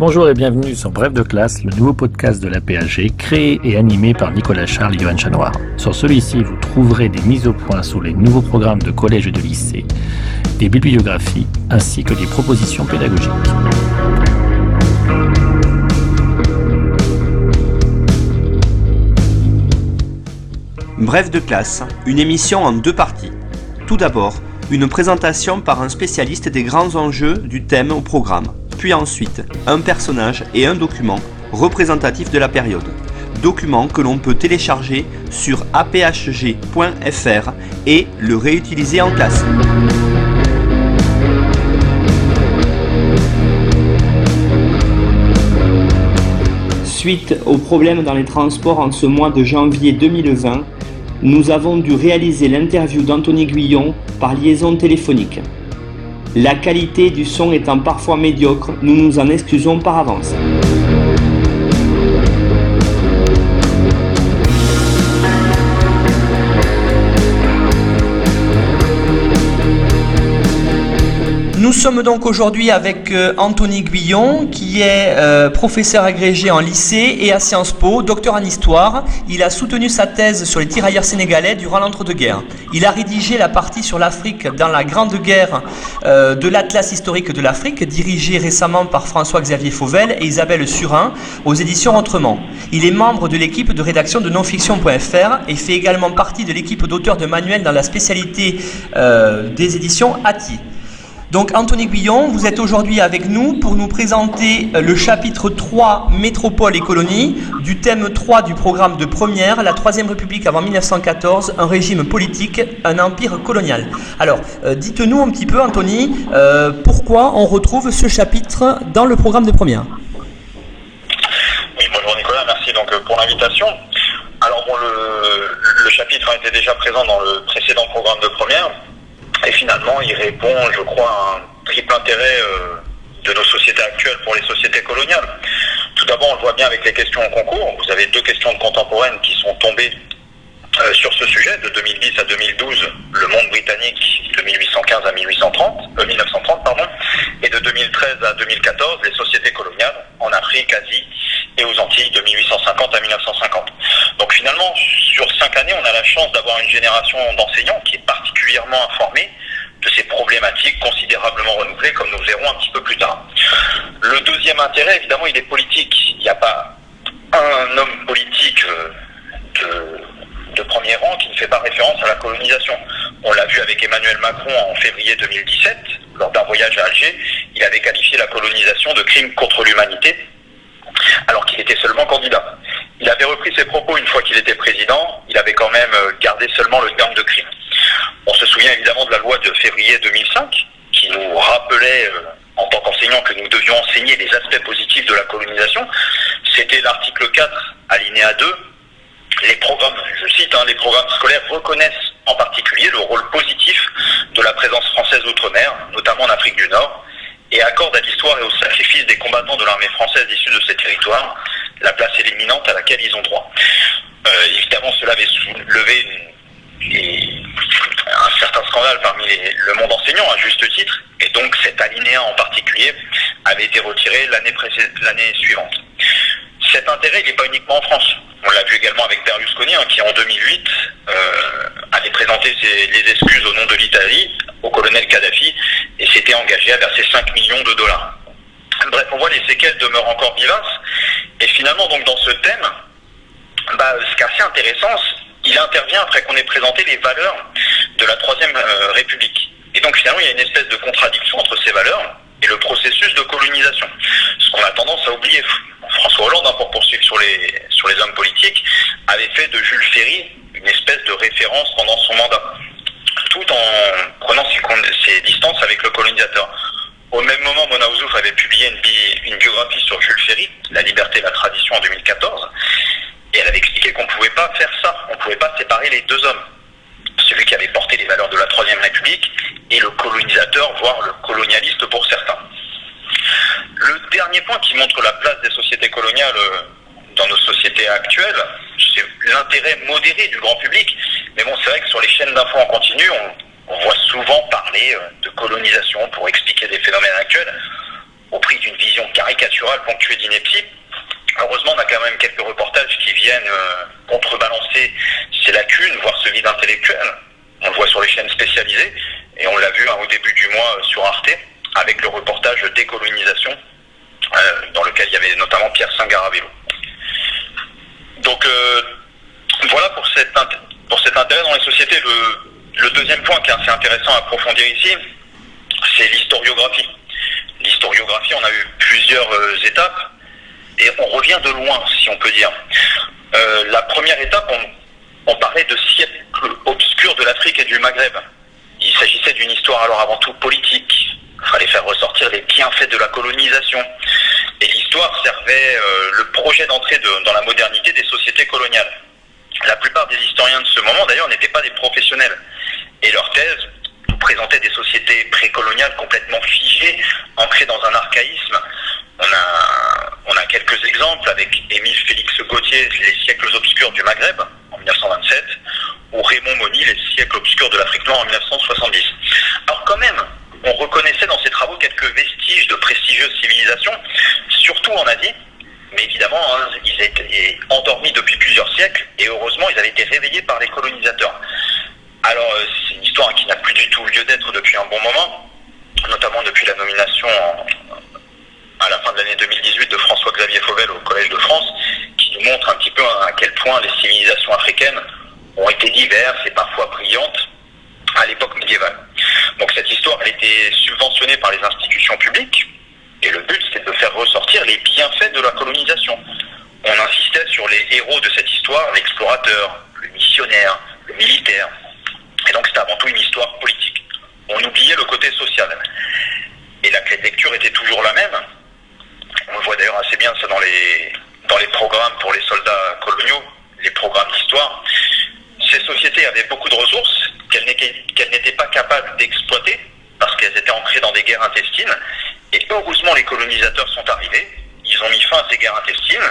Bonjour et bienvenue sur Bref de classe, le nouveau podcast de la PAG, créé et animé par Nicolas Charles et Johan Chanoir. Sur celui-ci, vous trouverez des mises au point sur les nouveaux programmes de collège et de lycée, des bibliographies ainsi que des propositions pédagogiques. Bref de classe, une émission en deux parties. Tout d'abord, une présentation par un spécialiste des grands enjeux du thème au programme. Puis ensuite, un personnage et un document représentatif de la période. Document que l'on peut télécharger sur aphg.fr et le réutiliser en classe. Suite aux problèmes dans les transports en ce mois de janvier 2020, nous avons dû réaliser l'interview d'Anthony Guillon par liaison téléphonique. La qualité du son étant parfois médiocre, nous nous en excusons par avance. Nous sommes donc aujourd'hui avec Anthony Guillon, qui est professeur agrégé en lycée et à Sciences Po, docteur en histoire. Il a soutenu sa thèse sur les tirailleurs sénégalais durant l'entre-deux-guerres. Il a rédigé la partie sur l'Afrique dans la Grande Guerre de l'Atlas historique de l'Afrique, dirigée récemment par François-Xavier Fauvelle et Isabelle Surin aux éditions Entrement. Il est membre de l'équipe de rédaction de nonfiction.fr et fait également partie de l'équipe d'auteurs de manuels dans la spécialité des éditions Hatier. Donc Anthony Guillon, vous êtes aujourd'hui avec nous pour nous présenter le chapitre 3 Métropole et colonies du thème 3 du programme de première, la Troisième République avant 1914, un régime politique, un empire colonial. Alors dites-nous un petit peu Anthony, pourquoi on retrouve ce chapitre dans le programme de première ? Oui, bonjour Nicolas, merci donc pour l'invitation. Alors bon, le chapitre était déjà présent dans le précédent programme de première. Et finalement, il répond, je crois, à un triple intérêt de nos sociétés actuelles pour les sociétés coloniales. Tout d'abord, on le voit bien avec les questions en concours. Vous avez deux questions contemporaines qui sont tombées sur ce sujet. De 2010 à 2012, le monde britannique, de 1815 à 1930, et de 2013 à 2014, les sociétés coloniales en Afrique, Asie et aux Antilles, de 1850 à 1950. Donc finalement, sur 5 années, on a la chance d'avoir une génération d'enseignants qui est particulièrement informée de ces problématiques considérablement renouvelées, comme nous verrons un petit peu plus tard. Le deuxième intérêt, évidemment, il est politique. Il n'y a pas un homme politique de premier rang qui ne fait pas référence à la colonisation. On l'a vu avec Emmanuel Macron en février 2017, lors d'un voyage à Alger, il avait qualifié la colonisation de crime contre l'humanité, alors qu'il était seulement candidat. Il avait repris ses propos une fois qu'il était président, il avait quand même gardé seulement le terme de crime. On se souvient évidemment de la loi de février 2005, qui nous rappelait, en tant qu'enseignants, que nous devions enseigner les aspects positifs de la colonisation. C'était l'article 4, alinéa 2. Les programmes, je cite, les programmes scolaires reconnaissent en particulier le rôle positif de la présence française outre-mer, notamment en Afrique du Nord, et accorde à l'histoire et au sacrifice des combattants de l'armée française issus de ces territoires la place éminente à laquelle ils ont droit. Évidemment, cela avait soulevé un certain scandale parmi le monde enseignant, à juste titre, et donc cet alinéa en particulier avait été retiré l'année suivante. Cet intérêt, il n'est pas uniquement en France. On l'a vu également avec Berlusconi, qui en 2008 avait présenté les excuses au nom de l'Italie au colonel Kadhafi et s'était engagé à verser 5 millions de dollars. Bref, on voit les séquelles demeurent encore vivaces. Et finalement, donc dans ce thème, ce qui est assez intéressant, il intervient après qu'on ait présenté les valeurs de la Troisième République. Et donc finalement, il y a une espèce de contradiction entre ces valeurs et le processus de colonisation. Ce qu'on a tendance à oublier. François Hollande, pour poursuivre sur les hommes politiques, avait fait de Jules Ferry une espèce de référence pendant son mandat, tout en prenant ses distances avec le colonisateur. Au même moment, Mona Ouzouf avait publié une biographie sur Jules Ferry, La liberté et la tradition, en 2014, et elle avait expliqué qu'on ne pouvait pas faire ça, on ne pouvait pas séparer les deux hommes. celui qui avait porté les valeurs de la Troisième République, et le colonisateur, voire le colonialiste pour certains. Le dernier point qui montre la place des sociétés coloniales dans nos sociétés actuelles, c'est l'intérêt modéré du grand public. Mais bon, c'est vrai que sur les chaînes d'infos en continu, on voit souvent parler de colonisation pour expliquer des phénomènes actuels, au prix d'une vision caricaturale ponctuée d'ineptie. Heureusement, on a quand même quelques reportages qui viennent contrebalancer ces lacunes, voire ce vide intellectuel. On le voit sur les chaînes spécialisées, et on l'a vu au début du mois sur Arte, avec le reportage « Décolonisation », dans lequel il y avait notamment Pierre Sangarabello. Donc voilà pour cet intérêt dans les sociétés. Le deuxième point qui est assez intéressant à approfondir ici, c'est l'historiographie. L'historiographie, on a eu plusieurs étapes, et on revient de loin, si on peut dire. La première étape, on parlait de siècles obscurs de l'Afrique et du Maghreb. Il s'agissait d'une histoire alors avant tout politique. Il fallait faire ressortir les bienfaits de la colonisation. Et l'histoire servait le projet d'entrée dans la modernité des sociétés coloniales. La plupart des historiens de ce moment, d'ailleurs, n'étaient pas des professionnels. Et leur thèse nous présentait des sociétés précoloniales complètement figées, ancrées dans un archaïsme. On a quelques exemples avec Émile Félix Gauthier, Les siècles obscurs du Maghreb, en 1927, ou Raymond Monil, Les siècles obscurs de l'Afrique noire, en 1970. Alors quand même, on reconnaissait dans ces travaux quelques vestiges de prestigieuses civilisations, surtout en Asie, mais évidemment, ils étaient endormis depuis plusieurs siècles, et heureusement, ils avaient été réveillés par les colonisateurs. Alors, c'est une histoire qui n'a plus du tout lieu d'être depuis un bon moment, notamment depuis la nomination à la fin de l'année 2018 de François-Xavier Fauvelle au Collège de France, qui nous montre un petit peu à quel point les civilisations africaines ont été diverses et parfois brillantes à l'époque médiévale. Donc cette histoire, elle était subventionnée par les institutions publiques, et le but, c'était de faire ressortir les bienfaits de la colonisation. On insistait sur les héros de cette histoire, l'explorateur, le missionnaire, le militaire. Et donc c'était avant tout une histoire politique. On oubliait le côté social. Et la clé de lecture était toujours la même. On le voit d'ailleurs assez bien ça dans les programmes pour les soldats coloniaux, les programmes d'histoire. Ces sociétés avaient beaucoup de ressources qu'elles n'étaient pas capables d'exploiter parce qu'elles étaient ancrées dans des guerres intestines. Et heureusement, les colonisateurs sont arrivés. Ils ont mis fin à ces guerres intestines,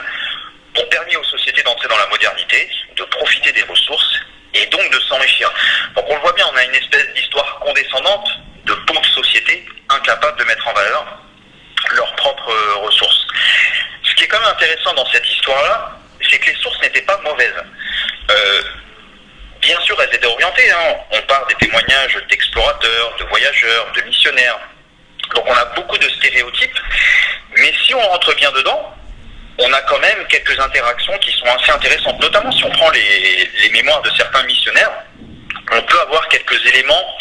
ont permis aux sociétés d'entrer dans la modernité, de profiter des ressources et donc de s'enrichir. Donc on le voit bien, on a une espèce d'histoire condescendante de pauvres sociétés incapables de mettre en valeur leurs propres ressources. Ce qui est quand même intéressant dans cette histoire-là, c'est que les sources n'étaient pas mauvaises. Bien sûr, elles étaient orientées. On part des témoignages d'explorateurs, de voyageurs, de missionnaires. Donc on a beaucoup de stéréotypes. Mais si on rentre bien dedans, on a quand même quelques interactions qui sont assez intéressantes. Notamment si on prend les mémoires de certains missionnaires, on peut avoir quelques éléments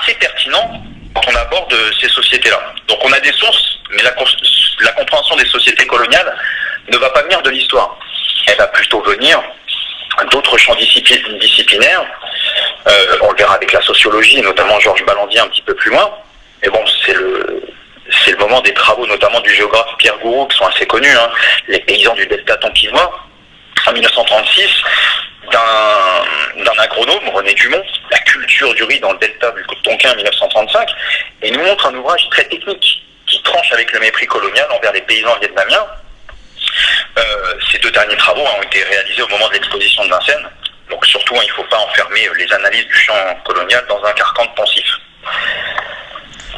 assez pertinents quand on aborde ces sociétés-là. Donc on a des sources, mais la compréhension des sociétés coloniales ne va pas venir de l'histoire. Elle va plutôt venir d'autres champs disciplinaires. On le verra avec la sociologie, notamment Georges Balandier un petit peu plus loin. Mais bon, c'est le moment des travaux, notamment du géographe Pierre Gourou, qui sont assez connus, les paysans du delta tonkinois, en 1936, d'un agronome, René Dumont, La culture du riz dans le delta du Tonkin, en 1935, et nous montre un ouvrage très technique, qui tranche avec le mépris colonial envers les paysans vietnamiens. Ces deux derniers travaux ont été réalisés au moment de l'exposition de Vincennes, donc surtout, il ne faut pas enfermer les analyses du champ colonial dans un carcan de pensif.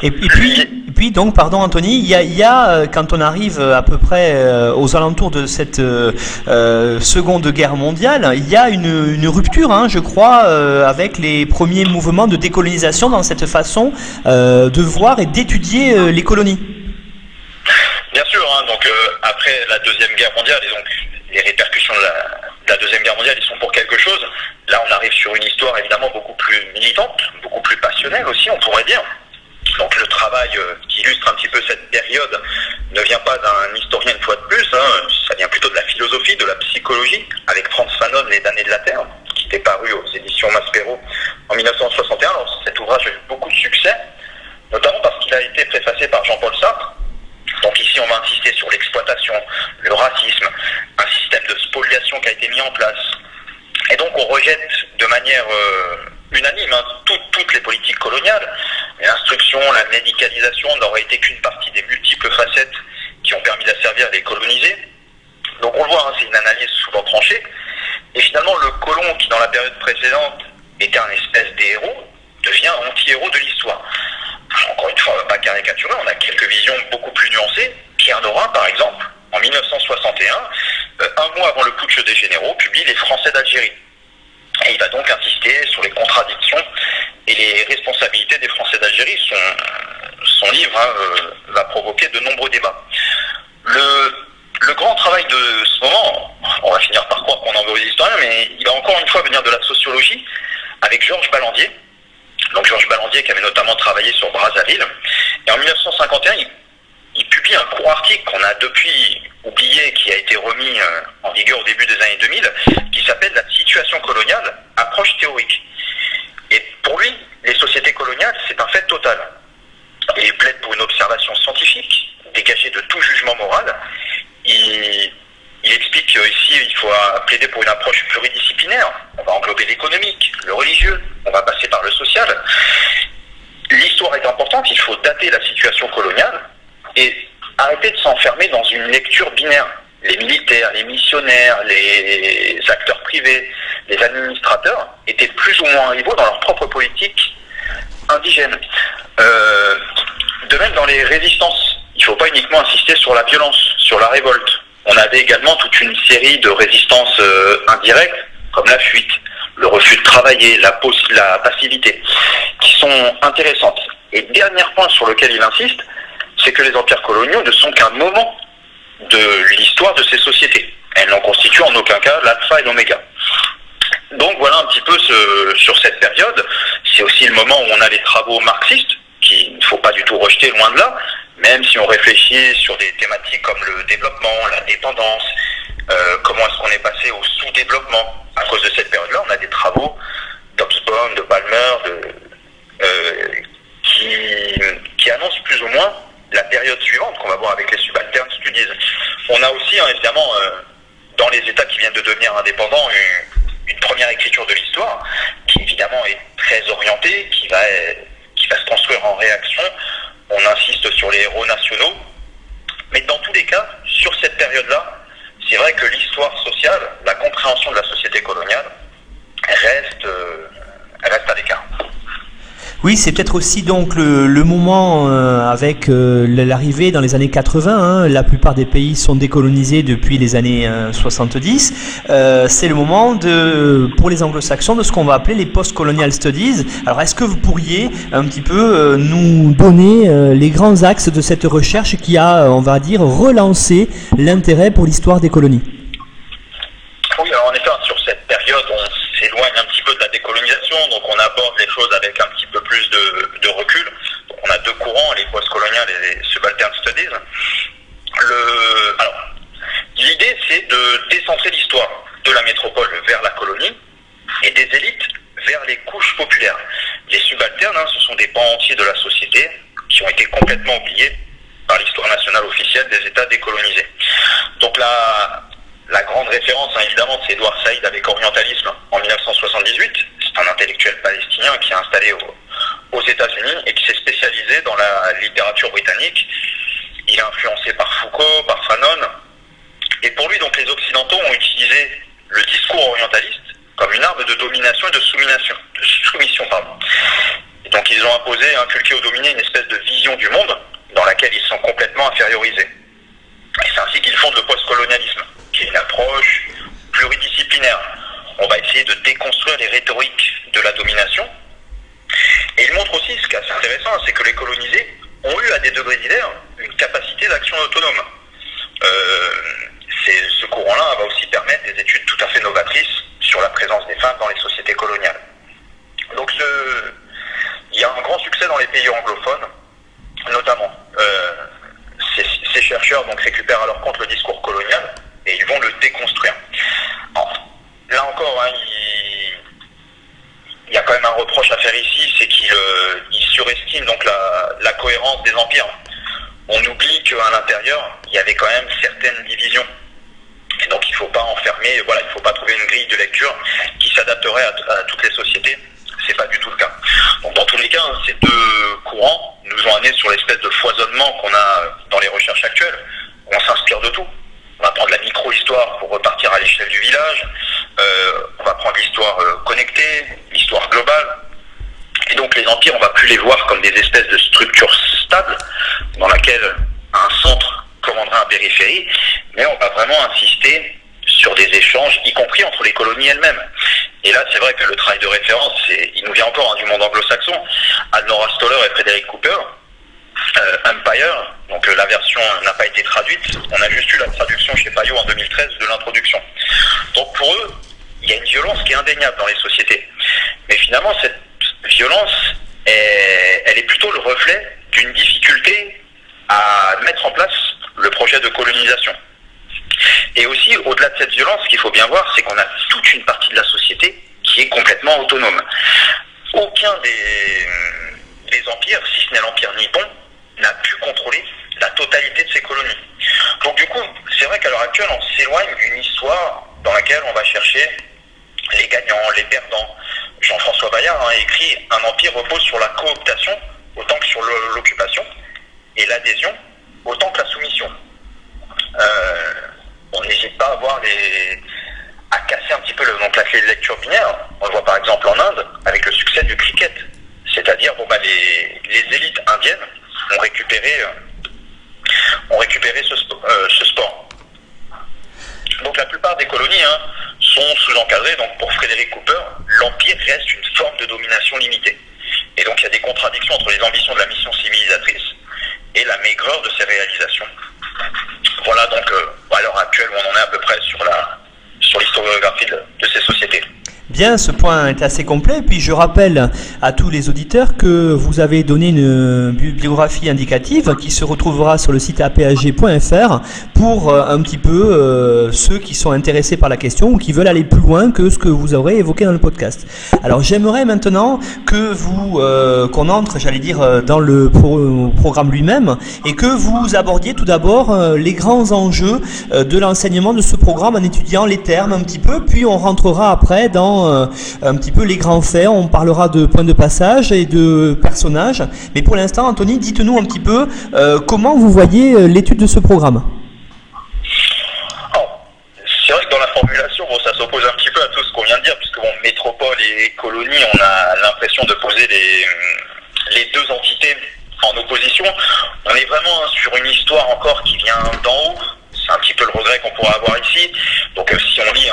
Et puis donc, pardon Anthony, il y a quand on arrive à peu près aux alentours de cette Seconde Guerre mondiale, il y a une rupture, je crois, avec les premiers mouvements de décolonisation dans cette façon de voir et d'étudier les colonies. Bien sûr, donc après la Deuxième Guerre mondiale, et donc les répercussions de la Deuxième Guerre mondiale, ils sont pour quelque chose. Là, on arrive sur une histoire évidemment beaucoup plus militante, beaucoup plus passionnelle aussi, on pourrait dire. Donc le travail qui illustre un petit peu cette période ne vient pas d'un historien une fois de plus, ça vient plutôt de la philosophie, de la psychologie, avec Frantz Fanon, Les damnés de la Terre, qui était paru aux éditions Maspero en 1961. Alors, cet ouvrage a eu beaucoup de succès, notamment parce qu'il a été préfacé par Jean-Paul Sartre. Donc ici on va insister sur l'exploitation, le racisme, un système de spoliation qui a été mis en place. Et donc on rejette de manière unanime, hein, toutes les politiques coloniales, l'instruction, la médicalisation n'aurait été qu'une partie des multiples facettes qui ont permis d'asservir les colonisés. Donc on le voit, hein, c'est une analyse souvent tranchée. Et finalement, le colon qui, dans la période précédente, était un espèce de héros, devient un anti-héros de l'histoire. Encore une fois, on ne va pas caricaturer, on a quelques visions beaucoup plus nuancées. Pierre Dorin, par exemple, en 1961, un mois avant le putsch des généraux, publie Les Français d'Algérie. Et il va donc insister sur les contradictions et les responsabilités des Français d'Algérie. Son livre va provoquer de nombreux débats. Le grand travail de ce moment, on va finir par croire qu'on en veut aux historiens, mais il va encore une fois venir de la sociologie avec Georges Balandier. Donc Georges Balandier qui avait notamment travaillé sur Brazzaville. Et en 1951, il publie un court article qu'on a depuis oublié, qui a été remis en vigueur au début des années 2000, qui s'appelle « La situation coloniale, approche théorique ». Et pour lui, les sociétés coloniales, c'est un fait total. Et il plaide pour une observation scientifique, dégagée de tout jugement moral. Il explique qu'ici, il faut plaider pour une approche pluridisciplinaire. On va englober l'économique, le religieux, on va passer par le social. L'histoire est importante, il faut dater la situation coloniale et arrêter de s'enfermer dans une lecture binaire. Les militaires, les missionnaires, les acteurs privés, les administrateurs étaient plus ou moins rivaux dans leur propre politique indigène. De même, dans les résistances, il ne faut pas uniquement insister sur la violence, sur la révolte. On avait également toute une série de résistances indirectes, comme la fuite, le refus de travailler, la passivité, qui sont intéressantes. Et dernier point sur lequel il insiste, c'est que les empires coloniaux ne sont qu'un moment de l'histoire de ces sociétés. Elles n'en constituent en aucun cas l'alpha et l'oméga. Donc voilà un petit peu sur cette période. C'est aussi le moment où on a les travaux marxistes, qu'il ne faut pas du tout rejeter, loin de là, même si on réfléchit sur des thématiques comme le développement, la dépendance, comment est-ce qu'on est passé au sous-développement. À cause de cette période-là, on a des travaux d'Obsbawm, de Palmer, qui annoncent plus ou moins la période suivante, qu'on va voir avec les subaltern studies. On a aussi, hein, évidemment, dans les États qui viennent de devenir indépendants, une première écriture de l'histoire, qui évidemment est très orientée, qui va se construire en réaction. On insiste sur les héros nationaux. Mais dans tous les cas, sur cette période-là, c'est vrai que l'histoire sociale, la compréhension de la société coloniale, reste à l'écart. Oui, c'est peut-être aussi donc le moment avec l'arrivée dans les années 80. Hein, la plupart des pays sont décolonisés depuis les années 70. C'est le moment pour les anglo-saxons de ce qu'on va appeler les post-colonial studies. Alors, est-ce que vous pourriez un petit peu nous donner les grands axes de cette recherche qui a, on va dire, relancé l'intérêt pour l'histoire des colonies? Oui, alors en effet, sur cette période, on s'éloigne un petit peu de la décolonisation, donc on aborde les choses avec un petit peu plus de recul. Donc on a deux courants, les post-coloniales et les subaltern studies. Alors, l'idée, c'est de décentrer l'histoire de la métropole vers la colonie et des élites vers les couches populaires. Les subalternes, ce sont des pans entiers de la société qui ont été complètement oubliés par l'histoire nationale officielle des États décolonisés. Donc la grande référence, évidemment, c'est Edouard Saïd avec Orientalisme en 1978. C'est un intellectuel palestinien qui est installé aux États-Unis et qui s'est spécialisé dans la littérature britannique. Il est influencé par Foucault, par Fanon. Et pour lui, donc, les Occidentaux ont utilisé le discours orientaliste comme une arme de domination et de soumission. Et donc, ils ont imposé, inculqué aux dominés une espèce de vision du monde dans laquelle ils sont complètement infériorisés. Et c'est ainsi qu'ils fondent le post-colonialisme, qui est une approche pluridisciplinaire. On va essayer de déconstruire les rhétoriques de la domination. Et il montre aussi, ce qui est assez intéressant, c'est que les colonisés ont eu à des degrés divers une capacité d'action autonome. Ce courant-là va aussi permettre des études tout à fait novatrices sur la présence des femmes dans les sociétés coloniales. Donc il y a un grand succès dans les pays anglophones, notamment. Ces chercheurs donc récupèrent à leur compte le discours colonial et ils vont le déconstruire. Alors, là encore, il y a quand même un reproche à faire ici, c'est qu'ils surestiment donc la cohérence des empires. On oublie qu'à l'intérieur, il y avait quand même certaines divisions. Et donc il ne faut pas enfermer, il ne faut pas trouver une grille de lecture qui s'adapterait à toutes les sociétés. C'est pas interconnectés, l'histoire globale. Et donc les empires, on va plus les voir comme des espèces de structures stables dans laquelle un centre commandera un périphérie, mais on va vraiment insister sur des échanges, y compris entre les colonies elles-mêmes. Et là, c'est vrai que le travail de référence, il nous vient encore du monde anglo-saxon. Anne-Laura Stoller et Frédéric Cooper, Empire, donc la version n'a pas été traduite, on a juste eu la traduction chez Payot en 2013 de l'introduction. Donc pour eux, il y a une violence qui est indéniable dans les sociétés. Mais finalement, cette violence, elle est plutôt le reflet d'une difficulté à mettre en place le projet de colonisation. Et aussi, au-delà de cette violence, ce qu'il faut bien voir, c'est qu'on a toute une partie de la société qui est complètement autonome. Aucun des empires, si ce n'est l'empire nippon, n'a pu contrôler la totalité de ses colonies. Donc du coup, c'est vrai qu'à l'heure actuelle, on s'éloigne d'une histoire dans laquelle on va chercher les gagnants, les perdants. Jean-François Bayard a écrit « Un empire repose sur la cooptation autant que sur l'occupation et l'adhésion autant que la soumission ». On n'hésite pas à à casser un petit peu la clé de lecture binaire. On le voit par exemple en Inde avec le succès du cricket. C'est-à-dire les élites indiennes ont récupéré ce sport. Donc la plupart des colonies sont sous-encadrées. Donc pour Frédéric Cooper, l'empire reste une forme de domination limitée. Et donc il y a des contradictions entre les ambitions de la mission civilisatrice et la maigreur de ses réalisations. Voilà donc à l'heure actuelle où on en est à peu près sur l'historiographie de ces sociétés. Bien, ce point est assez complet. Puis je rappelle à tous les auditeurs que vous avez donné une bibliographie indicative qui se retrouvera sur le site aphg.fr pour un petit peu ceux qui sont intéressés par la question ou qui veulent aller plus loin que ce que vous aurez évoqué dans le podcast. Alors j'aimerais maintenant que qu'on entre, dans le programme lui-même et que vous abordiez tout d'abord les grands enjeux de l'enseignement de ce programme en étudiant les termes un petit peu, puis on rentrera après dans un petit peu les grands faits. On parlera de points de passage et de personnages, mais pour l'instant, Anthony, dites-nous un petit peu comment vous voyez l'étude de ce programme. C'est vrai que dans la formulation, ça s'oppose un petit peu à tout ce qu'on vient de dire, puisque métropole et colonie, on a l'impression de poser les deux entités en opposition. On est vraiment sur une histoire encore qui vient d'en haut. C'est un petit peu le regret qu'on pourra avoir ici. Donc si on lit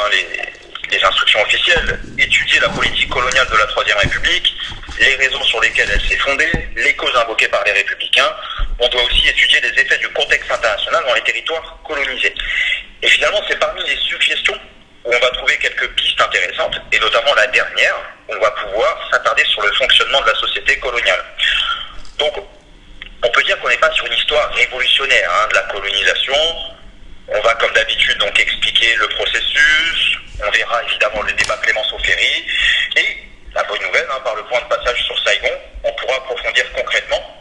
les instructions officielles, étudier la politique coloniale de la Troisième République, les raisons sur lesquelles elle s'est fondée, les causes invoquées par les républicains. On doit aussi étudier les effets du contexte international dans les territoires colonisés. Et finalement, c'est parmi les suggestions où on va trouver quelques pistes intéressantes, et notamment la dernière, où on va pouvoir s'attarder sur le fonctionnement de la société coloniale. Donc, on peut dire qu'on n'est pas sur une histoire révolutionnaire de la colonisation. On va, comme d'habitude, donc expliquer le processus. On verra évidemment le débat Clémenceau Ferry. Et la bonne nouvelle, par le point de passage sur Saigon, on pourra approfondir concrètement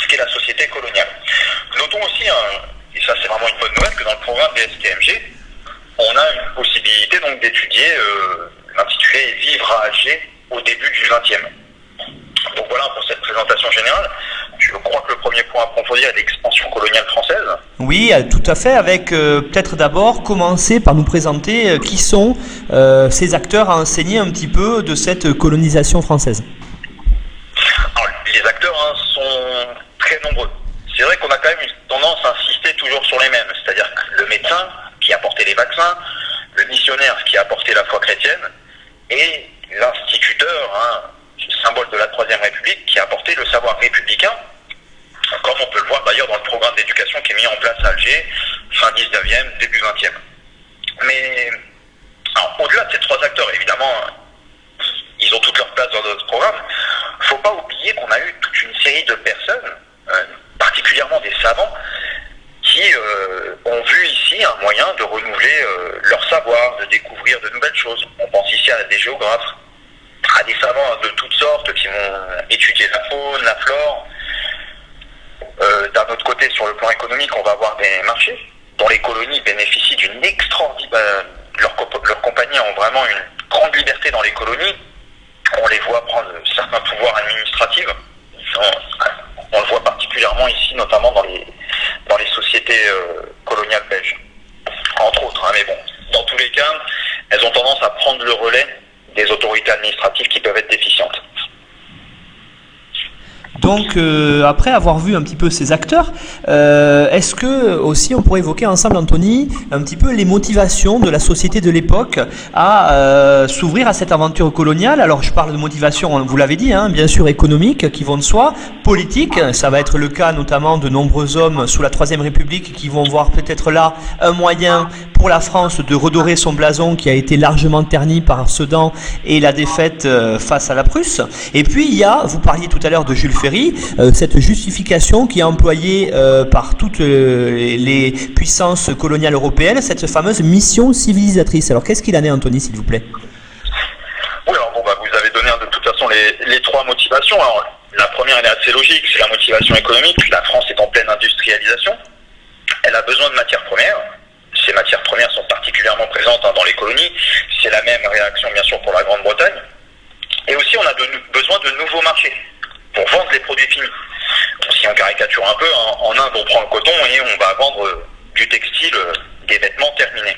ce qu'est la société coloniale. Notons aussi, et ça c'est vraiment une bonne nouvelle, que dans le programme des STMG, on a une possibilité donc d'étudier l'intitulé « Vivre à Alger au début du XXe ». Donc voilà pour cette présentation générale. Je crois que le premier point à approfondir est l'expansion coloniale française. Oui, tout à fait, avec peut-être d'abord commencer par nous présenter qui sont ces acteurs à enseigner un petit peu de cette colonisation française. Alors, les acteurs sont très nombreux. C'est vrai qu'on a quand même une tendance à insister toujours sur les mêmes, c'est-à-dire le médecin qui a apporté les vaccins, le missionnaire qui a apporté la foi chrétienne et l'instituteur, symbole de la Troisième République, qui a apporté le savoir républicain, comme on peut le voir d'ailleurs dans le programme d'éducation qui est mis en place à Alger, fin 19e, début 20e. Mais au-delà de ces trois acteurs, évidemment, ils ont toute leur place dans notre programme, il ne faut pas oublier qu'on a eu toute une série de personnes, particulièrement des savants, qui ont vu ici un moyen de renouveler leur savoir, de découvrir de nouvelles choses. On pense ici à des géographes, à des savants de toutes sortes qui vont étudier la faune, la flore. D'un autre côté, sur le plan économique, on va avoir des marchés dont les colonies bénéficient d'une extraordinaire... Leurs compagnies ont vraiment une grande liberté dans les colonies. On les voit prendre certains pouvoirs administratifs. On le voit particulièrement ici, notamment dans les sociétés coloniales belges, entre autres. Mais bon, dans tous les cas, elles ont tendance à prendre le relais des autorités autorités administratives qui peuvent être déficientes. Donc, après avoir vu un petit peu ces acteurs, est-ce que aussi on pourrait évoquer ensemble, Anthony, un petit peu les motivations de la société de l'époque à s'ouvrir à cette aventure coloniale? Alors, je parle de motivations, vous l'avez dit, hein, bien sûr économiques qui vont de soi, politiques, ça va être le cas notamment de nombreux hommes sous la Troisième République qui vont voir peut-être là un moyen pour la France de redorer son blason qui a été largement terni par Sedan et la défaite face à la Prusse. Et puis, il y a, vous parliez tout à l'heure de Jules Ferry, cette justification qui est employée par toutes les puissances coloniales européennes, cette fameuse mission civilisatrice. Alors qu'est-ce qu'il en est, Anthony, s'il vous plaît? Oui, alors bon, bah, vous avez donné de toute façon les trois motivations. Alors, la première, elle est assez logique, c'est la motivation économique. La France est en pleine industrialisation. Elle a besoin de matières premières. Ces matières premières sont particulièrement présentes dans les colonies. C'est la même réaction, bien sûr, pour la Grande-Bretagne. Et aussi, on a besoin de nouveaux marchés pour vendre les produits finis. Si on caricature un peu, en Inde, on prend le coton et on va vendre du textile, des vêtements terminés.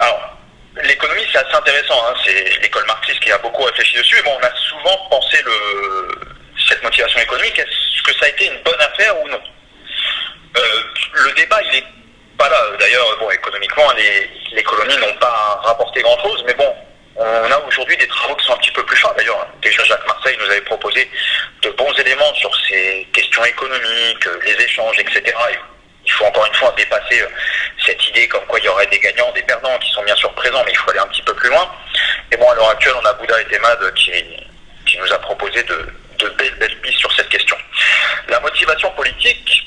Alors, l'économie, c'est assez intéressant, hein. C'est l'école marxiste qui a beaucoup réfléchi dessus. Et bon, on a souvent pensé cette motivation économique. Est-ce que ça a été une bonne affaire ou non? Le débat, il n'est pas là. D'ailleurs, bon, économiquement, les colonies n'ont pas rapporté grand-chose, mais bon, on a aujourd'hui des travaux qui sont un petit peu plus fins. D'ailleurs, déjà Jacques Marseille nous avait proposé de bons éléments sur ces questions économiques, les échanges, etc. Et il faut encore une fois dépasser cette idée comme quoi il y aurait des gagnants, des perdants, qui sont bien sûr présents, mais il faut aller un petit peu plus loin. Et bon, à l'heure actuelle, on a Bouddha et Temad qui nous a proposé de belles pistes sur cette question. La motivation politique,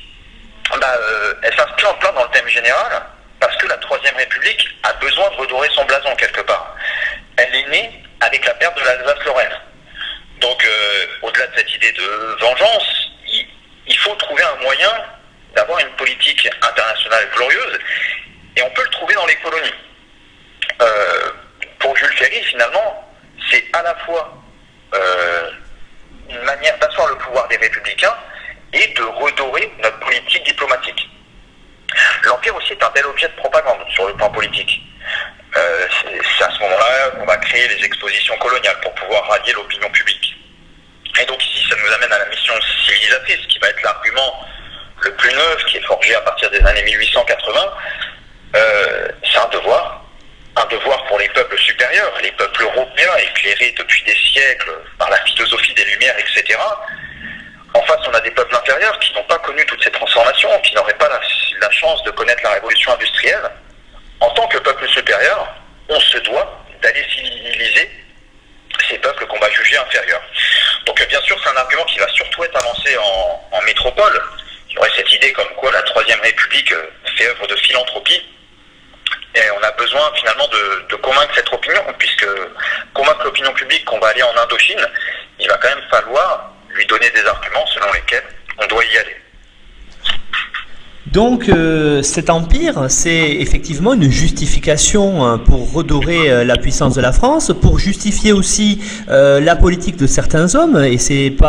elle s'inscrit en plein dans le thème général, parce que la Troisième République a besoin de redorer son blason quelque part. Elle est née avec la perte de l'Alsace-Lorraine. Donc, au-delà de cette idée de vengeance, il faut trouver un moyen d'avoir une politique internationale glorieuse, et on peut le trouver dans les colonies. Pour Jules Ferry, finalement, c'est à la fois une manière d'asseoir le pouvoir des républicains et de redorer notre politique diplomatique. L'Empire aussi est un bel objet de propagande sur le plan politique. C'est à ce moment-là qu'on va créer les expositions coloniales pour pouvoir rallier l'opinion publique. Et donc ici, ça nous amène à la mission civilisatrice, qui va être l'argument le plus neuf, qui est forgé à partir des années 1880. C'est un devoir pour les peuples supérieurs, les peuples européens éclairés depuis des siècles par la philosophie des Lumières, etc. En face, on a des peuples inférieurs qui n'ont pas connu toutes ces transformations, qui n'auraient pas la chance de connaître la révolution industrielle. En tant que peuple supérieur, on se doit d'aller civiliser ces peuples qu'on va juger inférieurs. Donc bien sûr, c'est un argument qui va surtout être avancé en métropole. Il y aurait cette idée comme quoi la Troisième République fait œuvre de philanthropie. Et on a besoin finalement de convaincre cette opinion, puisque convaincre l'opinion publique qu'on va aller en Indochine, il va quand même falloir lui donner des arguments selon lesquels on doit y aller. Donc cet empire, c'est effectivement une justification pour redorer la puissance de la France, pour justifier aussi la politique de certains hommes, et c'est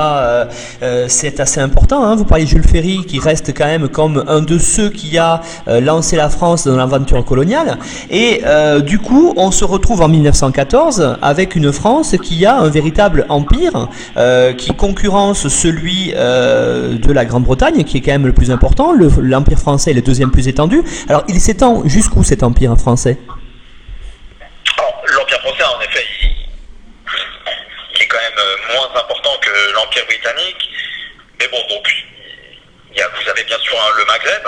assez important, hein. Vous parlez de Jules Ferry, qui reste quand même comme un de ceux qui a lancé la France dans l'aventure coloniale, et du coup on se retrouve en 1914 avec une France qui a un véritable empire qui concurrence celui de la Grande-Bretagne, qui est quand même le plus important. L'empire français est le deuxième plus étendu. Alors, il s'étend jusqu'où, cet empire français? Alors, l'empire français, en effet, il est quand même moins important que l'empire britannique. Mais bon, donc, vous avez bien sûr le Maghreb,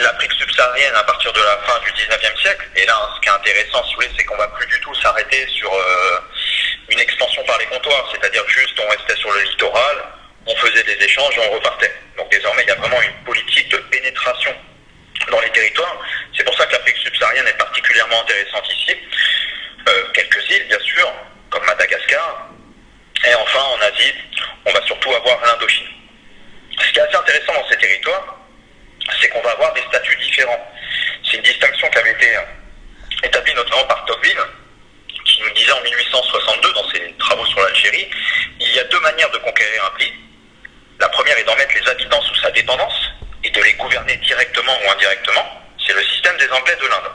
l'Afrique subsaharienne à partir de la fin du 19e siècle. Et là, ce qui est intéressant, si vous voulez, c'est qu'on ne va plus du tout s'arrêter sur une expansion par les comptoirs. C'est-à-dire, juste, on restait sur le littoral, on faisait des échanges et on repartait. Donc désormais, il y a vraiment une politique de pénétration dans les territoires. C'est pour ça que l'Afrique subsaharienne est particulièrement intéressante ici. Quelques îles, bien sûr, comme Madagascar. Et enfin, en Asie, on va surtout avoir l'Indochine. Ce qui est assez intéressant dans ces territoires, c'est qu'on va avoir des statuts différents. C'est une distinction qui avait été établie notamment par Tocqueville, qui nous disait en 1862, dans ses travaux sur l'Algérie, il y a deux manières de conquérir un pays. La première est d'en mettre les habitants sous sa dépendance et de les gouverner directement ou indirectement. C'est le système des Anglais de l'Inde.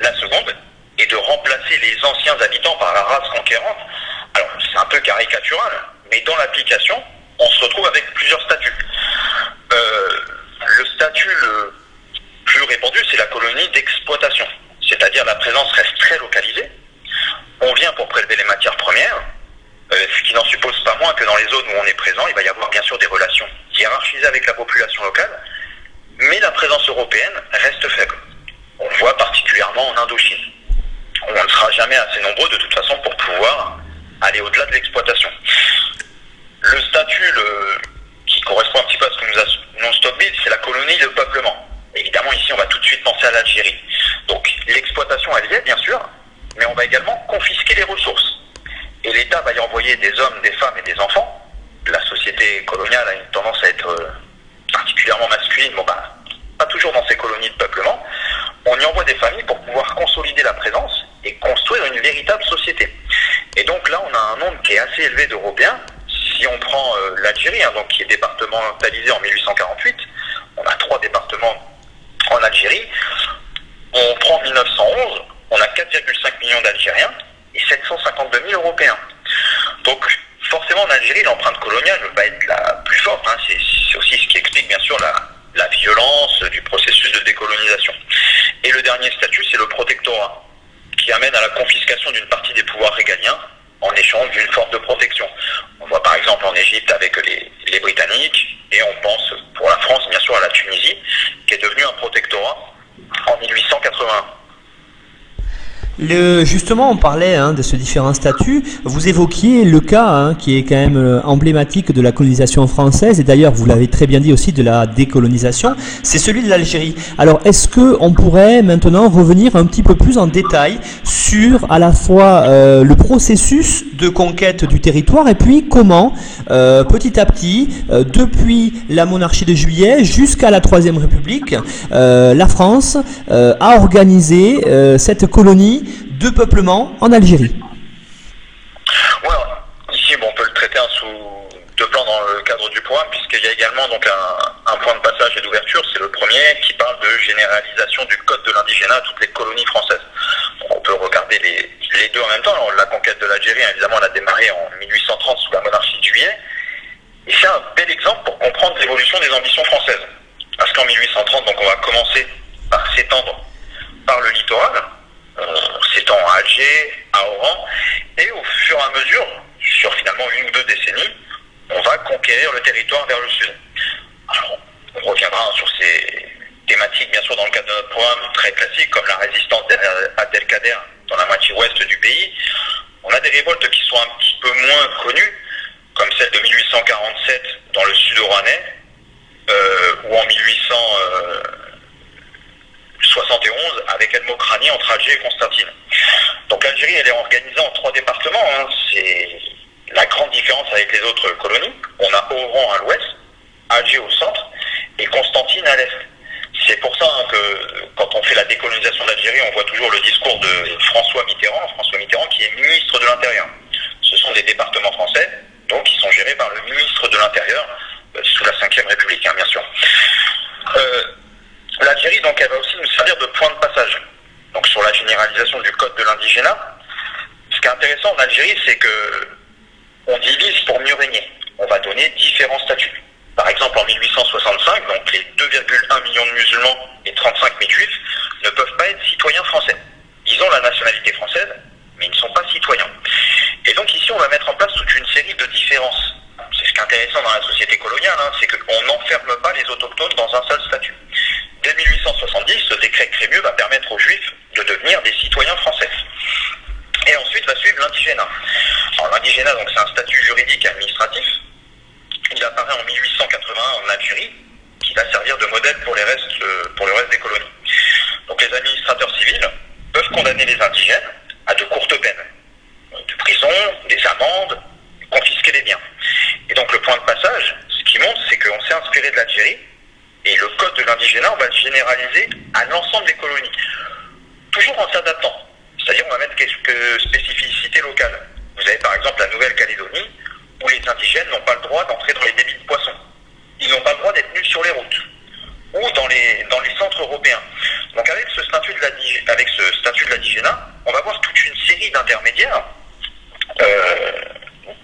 La seconde est et de remplacer les anciens habitants par la race conquérante, alors c'est un peu caricatural, mais dans l'application, on se retrouve avec plusieurs statuts. Le statut le plus répandu, c'est la colonie d'exploitation, c'est-à-dire la présence reste très localisée. On vient pour prélever les matières premières, ce qui n'en suppose pas moins que dans les zones où on est présent, il va y avoir bien sûr des relations hiérarchisées avec la population locale, mais la présence européenne reste faible. On le voit particulièrement en Indochine. On ne sera jamais assez nombreux de toute façon pour pouvoir aller au-delà de l'exploitation. Le statut qui correspond un petit peu à ce que nous a Non-Stop Build, c'est la colonie de peuplement. Évidemment, ici, on va tout de suite penser à l'Algérie. Donc, l'exploitation, elle y est, bien sûr, mais on va également confisquer les ressources. Et l'État va y envoyer des hommes, des femmes et des enfants. La société coloniale a une tendance à être particulièrement masculine, pas toujours dans ces colonies de peuplement. On y envoie des familles pour pouvoir consolider la présence et construire une véritable société. Et donc là, on a un nombre qui est assez élevé d'Européens. Si on prend l'Algérie, donc, qui est départementalisée en 1848, on a 3 départements en Algérie. On prend 1911, on a 4,5 millions d'Algériens et 752 000 Européens. Donc forcément, en Algérie, l'empreinte coloniale va être la plus forte. Hein. C'est aussi ce qui explique bien sûr la violence du processus de décolonisation. Et le dernier statut, c'est le protectorat, qui amène à la confiscation d'une partie des pouvoirs régaliens en échange d'une forme de protection. On voit par exemple en Égypte avec les Britanniques, et on pense pour la France bien sûr à la Tunisie, qui est devenue un protectorat en 1881. Justement, on parlait de ce différent statut. Vous évoquiez le cas qui est quand même emblématique de la colonisation française, et d'ailleurs vous l'avez très bien dit aussi de la décolonisation, c'est celui de l'Algérie. Alors est-ce qu'on pourrait maintenant revenir un petit peu plus en détail sur à la fois le processus de conquête du territoire et puis comment petit à petit, depuis la monarchie de Juillet jusqu'à la Troisième République, la France a organisé cette colonie de peuplement en Algérie. Ouais, ici on peut le traiter sous deux plans dans le cadre du programme, puisqu'il y a également donc un point de passage et d'ouverture. C'est le premier qui parle de généralisation du code de l'indigénat à toutes les colonies françaises. On peut regarder les deux en même temps. Alors, la conquête de l'Algérie, évidemment, elle a démarré en 1830 sous la monarchie de Juillet, et c'est un bel exemple pour comprendre l'évolution des ambitions françaises, parce qu'en 1830 donc on va commencer par s'étendre par le littoral. On s'étend à Alger, à Oran, et au fur et à mesure, sur finalement 1 ou 2 décennies, on va conquérir le territoire vers le sud. Alors, on reviendra sur ces thématiques, bien sûr, dans le cadre de notre programme très classique, comme la résistance d'Abdelkader dans la moitié ouest du pays. On a des révoltes qui sont un petit peu moins connues, comme celle de 1847 dans le sud oranais, ou en 1871 avec El Mokrani entre Alger et Constantine. Donc l'Algérie, elle est organisée en 3 départements. C'est la grande différence avec les autres colonies. On a Oran à l'ouest, Alger au centre et Constantine à l'est. C'est pour ça que quand on fait la décolonisation d'Algérie, on voit toujours le discours de François Mitterrand qui est ministre de l'Intérieur. Ce sont des départements français, donc ils sont gérés par le ministre de l'Intérieur sous la 5e République, bien sûr. L'Algérie, donc, elle va aussi nous servir de point de passage. Donc, sur la généralisation du code de l'indigénat, ce qui est intéressant en Algérie, c'est que on divise pour mieux régner. On va donner différents statuts. Par exemple, en 1865, donc, les 2,1 millions de musulmans et 35 000 juifs ne peuvent pas être citoyens français. Ils ont la nationalité française, mais ils ne sont pas citoyens. Et donc, ici, on va mettre en place toute une série de différences. C'est ce qui est intéressant dans la société coloniale, c'est qu'on n'enferme pas les autochtones dans un seul statut. Dès 1870, ce décret Crémieux va permettre aux Juifs de devenir des citoyens français. Et ensuite va suivre l'indigénat. Alors l'indigénat, donc, c'est un statut juridique et administratif. Il apparaît en 1881 en Algérie, qui va servir de modèle pour le reste des colonies. Donc les administrateurs civils peuvent condamner les indigènes à de courtes peines, de prison, des amendes, confisquer les biens. Et donc le point de passage, ce qui montre, c'est qu'on s'est inspiré de l'Algérie. Et le code de l'indigénat, on va le généraliser à l'ensemble des colonies, toujours en s'adaptant. C'est-à-dire, on va mettre quelques spécificités locales. Vous avez par exemple la Nouvelle-Calédonie, où les indigènes n'ont pas le droit d'entrer dans les débits de poissons. Ils n'ont pas le droit d'être nus sur les routes, ou dans les centres européens. Donc avec ce statut de l'indigénat, on va intermédiaires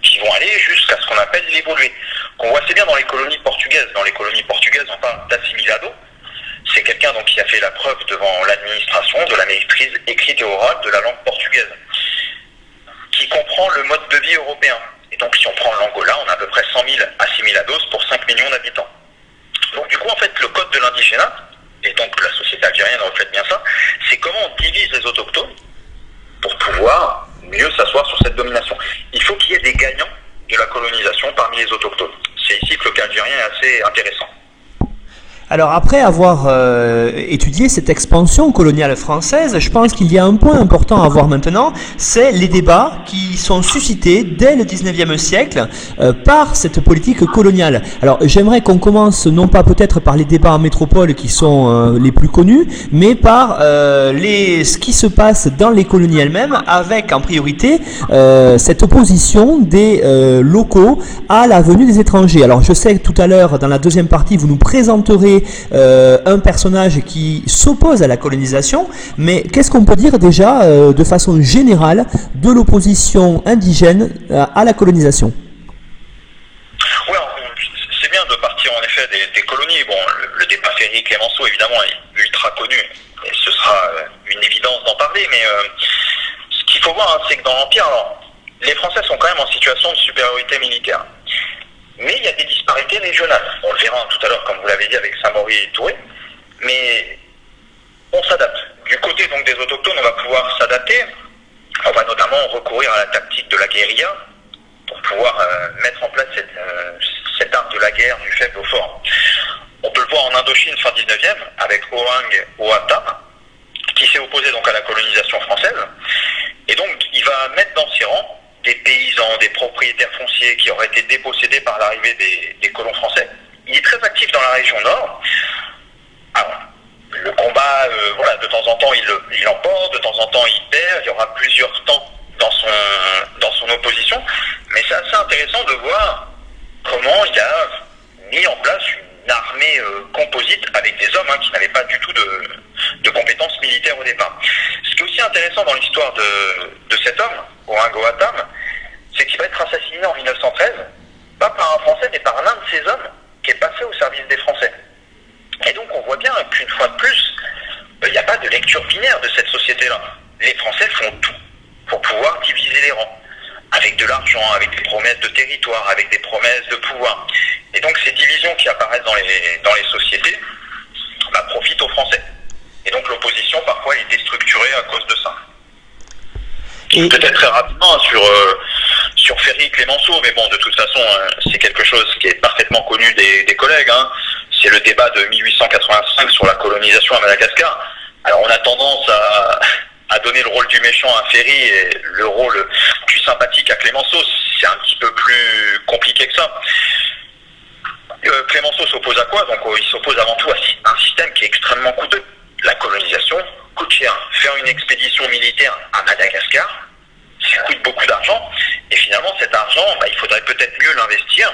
qui vont aller jusqu'à ce qu'on appelle l'évolué. On voit assez bien dans les colonies portugaises. Dans les colonies portugaises, on parle d'assimilado. C'est quelqu'un donc qui a fait la preuve devant l'administration de la maîtrise écrite et orale de la langue portugaise, qui comprend le mode de vie européen. Et donc si on prend l'Angola, on a à peu près 100 000 assimilados pour 5 millions d'habitants. Donc du coup, en fait, le code de l'indigénat, et donc la société algérienne reflète bien ça, c'est comment on divise les autochtones pour pouvoir mieux s'asseoir sur cette domination. Il faut qu'il y ait des gagnants de la colonisation parmi les autochtones. C'est ici que le cas algérien est assez intéressant. Alors après avoir étudié cette expansion coloniale française, je pense qu'il y a un point important à voir maintenant, c'est les débats qui sont suscités dès le 19e siècle par cette politique coloniale. Alors j'aimerais qu'on commence non pas peut-être par les débats en métropole qui sont les plus connus, mais par ce qui se passe dans les colonies elles-mêmes, avec en priorité cette opposition des locaux à la venue des étrangers. Alors je sais que tout à l'heure, dans la deuxième partie, vous nous présenterez un personnage qui s'oppose à la colonisation, mais qu'est-ce qu'on peut dire déjà de façon générale de l'opposition indigène à la colonisation? Oui, c'est bien de partir en effet des colonies. Bon, le débat Ferry-Clemenceau évidemment est ultra connu et ce sera une évidence d'en parler, mais ce qu'il faut voir, hein, c'est que dans l'Empire, alors, les Français sont quand même en situation de supériorité militaire. Mais il y a des disparités régionales. On le verra tout à l'heure, comme vous l'avez dit, avec Saint-Maurice et Touré. Mais on s'adapte. Du côté donc des autochtones, on va pouvoir s'adapter. On va notamment recourir à la tactique de la guérilla pour pouvoir mettre en place cette art de la guerre du faible au fort. On peut le voir en Indochine fin 19e, avec Orang Hoa Thám, qui s'est opposé donc à la colonisation française. Et donc, il va mettre dans ses rangs des paysans, des propriétaires fonciers qui auraient été dépossédés par l'arrivée des colons français. Il est très actif dans la région Nord. Alors, le combat, voilà, de temps en temps, il l'emporte, de temps en temps, il perd. Il y aura plusieurs temps dans son opposition. Mais c'est assez intéressant de voir comment il a mis en place une armée composite avec des hommes qui n'avaient pas du tout de compétences militaires au départ. Ce qui est aussi intéressant dans l'histoire de cet homme, Hoàng Hoa Thám, c'est qu'il va être assassiné en 1913, pas par un Français, mais par l'un de ses hommes qui est passé au service des Français. Et donc on voit bien qu'une fois de plus, il n'y a pas de lecture binaire de cette société-là. Les Français font tout pour pouvoir diviser les rangs, avec de l'argent, avec des promesses de territoire, avec des promesses de pouvoir. Et donc ces divisions qui apparaissent dans les sociétés profitent aux Français. Et donc l'opposition parfois est déstructurée à cause de ça. Et peut-être très rapidement sur Ferry et Clemenceau, mais bon, de toute façon, c'est quelque chose qui est parfaitement connu des collègues. C'est le débat de 1885 sur la colonisation à Madagascar. Alors, on a tendance à donner le rôle du méchant à Ferry et le rôle du sympathique à Clemenceau. C'est un petit peu plus compliqué que ça. Clemenceau s'oppose à quoi? Donc, il s'oppose avant tout à un système qui est extrêmement coûteux. La colonisation coûte cher. Faire une expédition militaire à Madagascar, ça coûte beaucoup d'argent. Et finalement, cet argent, il faudrait peut-être mieux l'investir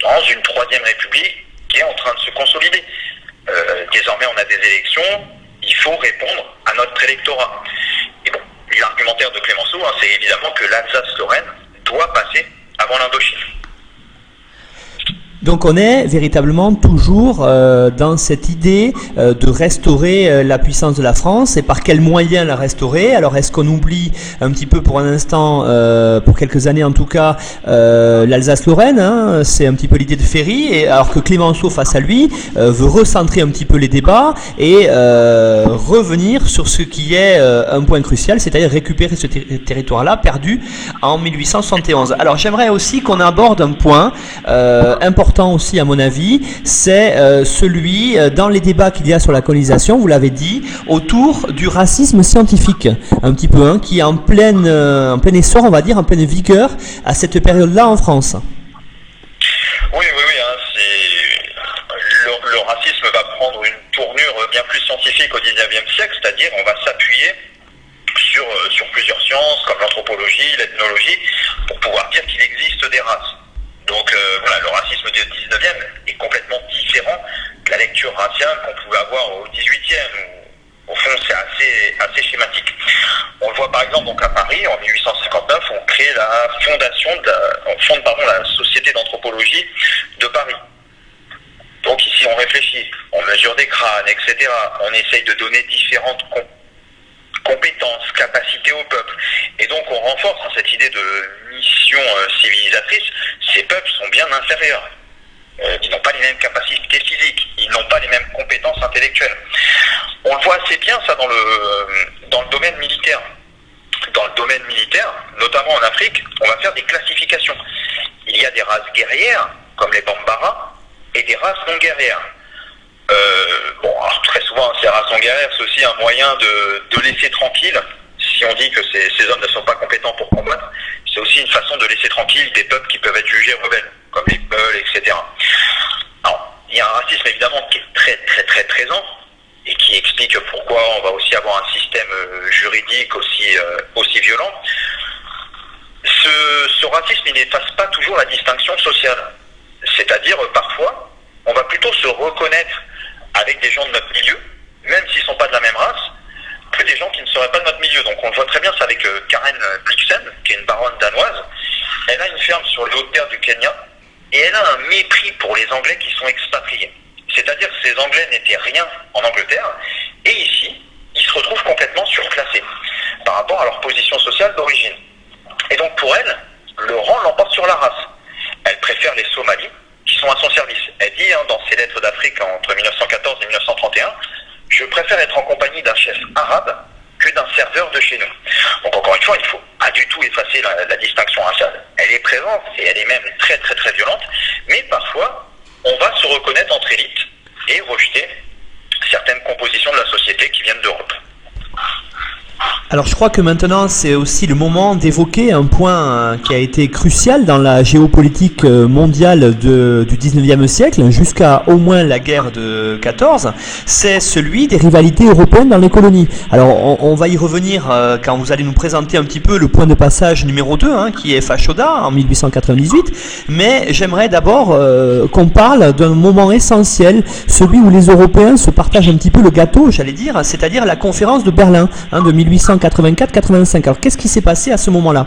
dans une troisième république qui est en train de se consolider. Désormais, on a des élections, il faut répondre à notre électorat. Et bon, l'argumentaire de Clemenceau, c'est évidemment que l'Alsace-Lorraine doit passer avant l'Indochine. Donc on est véritablement toujours dans cette idée de restaurer la puissance de la France et par quels moyens la restaurer. Alors est-ce qu'on oublie un petit peu pour un instant, pour quelques années en tout cas, l'Alsace-Lorraine, c'est un petit peu l'idée de Ferry, et alors que Clemenceau face à lui veut recentrer un petit peu les débats et revenir sur ce qui est un point crucial, c'est-à-dire récupérer ce territoire-là perdu en 1871. Alors j'aimerais aussi qu'on aborde un point important aussi à mon avis, c'est celui dans les débats qu'il y a sur la colonisation, vous l'avez dit, autour du racisme scientifique, un petit peu, qui est en plein essor, on va dire, en pleine vigueur à cette période-là en France. Oui, le racisme va prendre une tournure bien plus scientifique au 19e siècle, c'est-à-dire on va s'appuyer sur plusieurs sciences comme l'anthropologie, l'ethnologie, pour pouvoir dire qu'il existe des races. Donc voilà, le racisme du 19e est complètement différent de la lecture raciale qu'on pouvait avoir au 18e. Au fond, c'est assez schématique. On le voit par exemple donc à Paris en 1859, fonde la Société d'anthropologie de Paris. Donc ici, on réfléchit, on mesure des crânes, etc. On essaye de donner différentes compétences, capacités au peuple. Et donc, on renforce cette idée de mission civilisatrice. Ces peuples sont bien inférieurs. Ils n'ont pas les mêmes capacités physiques, ils n'ont pas les mêmes compétences intellectuelles. On le voit assez bien, ça, dans le domaine militaire. Dans le domaine militaire, notamment en Afrique, on va faire des classifications. Il y a des races guerrières, comme les Bambara, et des races non guerrières. Alors très souvent, ces races non guerrières, c'est aussi un moyen de laisser tranquille. Si on dit que ces hommes ne sont pas compétents pour combattre, c'est aussi une façon de laisser tranquille des peuples qui peuvent être jugés rebelles, comme les Peuls, etc. Alors, il y a un racisme évidemment qui est très très très présent, et qui explique pourquoi on va aussi avoir un système juridique aussi violent. Ce racisme, il n'efface pas toujours la distinction sociale. C'est-à-dire, parfois, on va plutôt se reconnaître avec des gens de notre milieu, même s'ils ne sont pas de la même race, que des gens qui ne seraient pas de notre milieu. Donc on le voit très bien, c'est avec Karen Blixen, qui est une baronne danoise. Elle a une ferme sur les hautes terres du Kenya, et elle a un mépris pour les Anglais qui sont expatriés. C'est-à-dire que ces Anglais n'étaient rien en Angleterre, et ici, ils se retrouvent complètement surclassés par rapport à leur position sociale d'origine. Et donc pour elle, le rang l'emporte sur la race. Elle préfère les Somalis qui sont à son service. Elle dit dans ses lettres d'Afrique entre 1914 et 1931, « Je préfère être en compagnie d'un chef arabe que d'un serveur de chez nous. » Donc encore une fois, il ne faut pas du tout effacer la distinction raciale. Elle est présente et elle est même très très très violente, mais parfois, on va se reconnaître entre élites et rejeter certaines compositions de la société qui viennent d'Europe. Alors je crois que maintenant c'est aussi le moment d'évoquer un point qui a été crucial dans la géopolitique mondiale du 19e siècle, jusqu'à au moins la guerre de 14, c'est celui des rivalités européennes dans les colonies. Alors on va y revenir quand vous allez nous présenter un petit peu le point de passage numéro 2, qui est Fashoda en 1898, mais j'aimerais d'abord qu'on parle d'un moment essentiel, celui où les Européens se partagent un petit peu le gâteau, j'allais dire, c'est-à-dire la conférence de Berlin de 1884-85. Alors, qu'est-ce qui s'est passé à ce moment-là?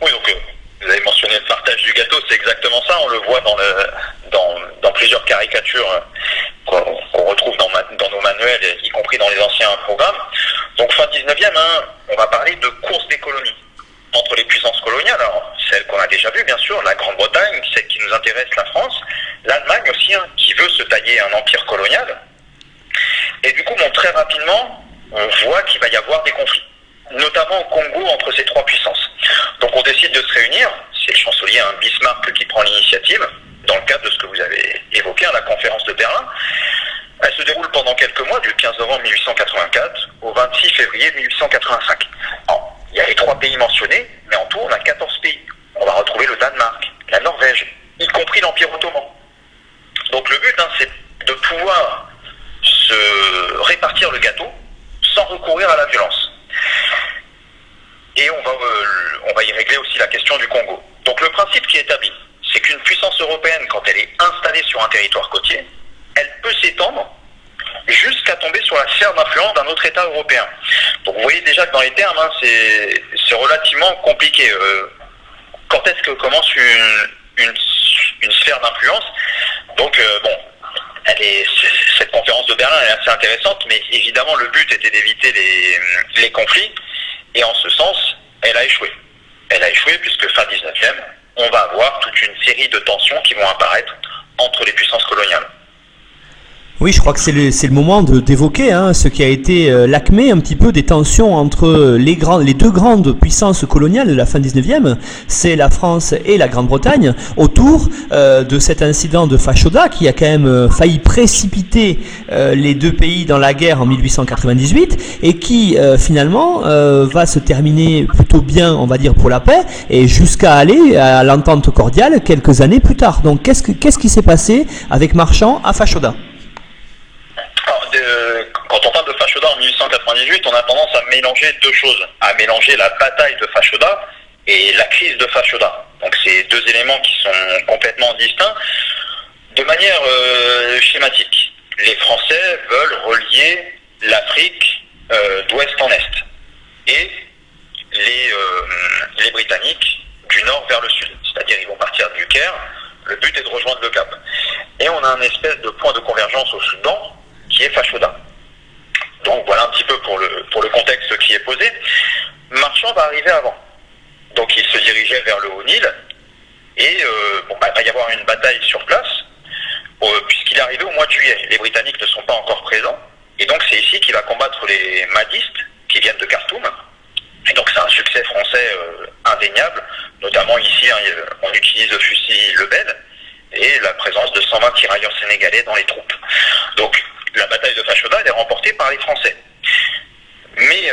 Oui, donc vous avez mentionné le partage du gâteau, c'est exactement ça. On le voit dans plusieurs caricatures qu'on retrouve dans nos manuels, y compris dans les anciens programmes. Donc, fin 19e, on va parler de course des colonies entre les puissances coloniales. Alors, celle qu'on a déjà vue, bien sûr, la Grande-Bretagne, celle qui nous intéresse, la France, l'Allemagne aussi, qui veut se tailler un empire colonial. Et du coup, très rapidement, on voit qu'il va y avoir des conflits, notamment au Congo, entre ces trois puissances. Donc on décide de se réunir, c'est le chancelier Bismarck qui prend l'initiative, dans le cadre de ce que vous avez évoqué, la conférence de Berlin. Elle se déroule pendant quelques mois, du 15 novembre 1884 au 26 février 1885. Alors, il y a les trois pays mentionnés, mais en tout, on a 14 pays. On va retrouver le Danemark, la Norvège, y compris l'Empire ottoman. Donc le but, c'est de pouvoir se répartir le gâteau, sans recourir à la violence. Et on va y régler aussi la question du Congo. Donc le principe qui est établi, c'est qu'une puissance européenne, quand elle est installée sur un territoire côtier, elle peut s'étendre jusqu'à tomber sur la sphère d'influence d'un autre État européen. Donc vous voyez déjà que dans les termes, c'est relativement compliqué. Quand est-ce que commence une sphère d'influence? Donc cette conférence de Berlin est assez intéressante, mais évidemment le but était d'éviter les conflits, et en ce sens, elle a échoué. Elle a échoué puisque fin 19e, on va avoir toute une série de tensions qui vont apparaître entre les puissances coloniales. Oui, je crois que c'est le moment d'évoquer ce qui a été l'acmé un petit peu des tensions entre les deux grandes puissances coloniales de la fin 19e, c'est la France et la Grande-Bretagne, autour de cet incident de Fashoda qui a quand même failli précipiter les deux pays dans la guerre en 1898 et qui finalement va se terminer plutôt bien, on va dire, pour la paix et jusqu'à aller à l'entente cordiale quelques années plus tard. Donc qu'est-ce qui s'est passé avec Marchand à Fashoda? Quand on parle de Fashoda en 1898, on a tendance à mélanger deux choses, à mélanger la bataille de Fashoda et la crise de Fashoda. Donc c'est deux éléments qui sont complètement distincts. De manière schématique, les Français veulent relier l'Afrique d'ouest en est. Et les Britanniques du nord vers le sud. C'est-à-dire ils vont partir du Caire, le but est de rejoindre le Cap. Et on a un espèce de point de convergence au Soudan qui est Fashoda. Donc voilà un petit peu pour le contexte qui est posé. Marchand va arriver avant. Donc il se dirigeait vers le Haut-Nil et il va y avoir une bataille sur place puisqu'il est arrivé au mois de juillet. Les Britanniques ne sont pas encore présents et donc c'est ici qu'il va combattre les mahdistes qui viennent de Khartoum. Et donc c'est un succès français indéniable, notamment ici on utilise le fusil Lebel et la présence de 120 tirailleurs sénégalais dans les troupes. Donc la bataille de Fashoda est remportée par les Français. Mais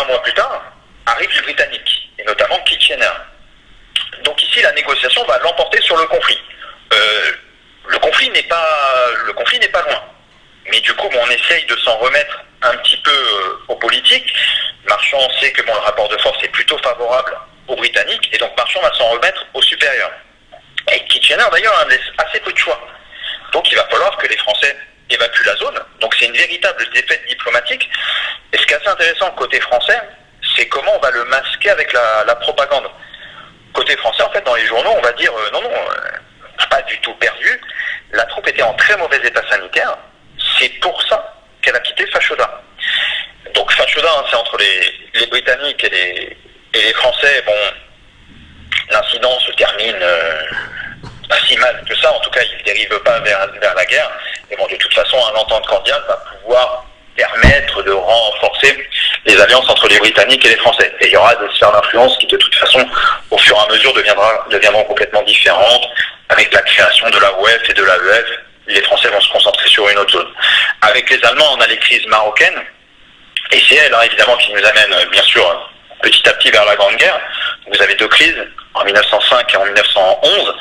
un mois plus tard arrivent les Britanniques, et notamment Kitchener. Donc ici la négociation va l'emporter sur le conflit. Le conflit n'est pas loin. Mais du coup on essaye de s'en remettre un petit peu aux politiques. Marchand sait que le rapport de force est plutôt favorable aux Britanniques, et donc Marchand va s'en remettre aux supérieurs. Et Kitchener d'ailleurs a assez peu de choix. Donc il va falloir que les Français évacuent la zone. Donc c'est une véritable défaite diplomatique. Et ce qui est assez intéressant côté français, c'est comment on va le masquer avec la propagande. Côté français, en fait, dans les journaux, on va dire non, pas du tout perdu. La troupe était en très mauvais état sanitaire. C'est pour ça qu'elle a quitté Fashoda. Donc Fashoda, c'est entre les Britanniques et les Français. Bon, l'incident se termine pas si mal que ça. En tout cas, il ne dérive pas vers la guerre. Et bon, de toute façon, un entente cordiale va pouvoir permettre de renforcer les alliances entre les Britanniques et les Français. Et il y aura des sphères d'influence qui, de toute façon, au fur et à mesure, deviendront complètement différentes. Avec la création de la OEF et de l'AEF, les Français vont se concentrer sur une autre zone. Avec les Allemands, on a les crises marocaines. Et c'est elle, évidemment, qui nous amène, bien sûr, petit à petit vers la Grande Guerre. Vous avez deux crises, en 1905 et en 1911.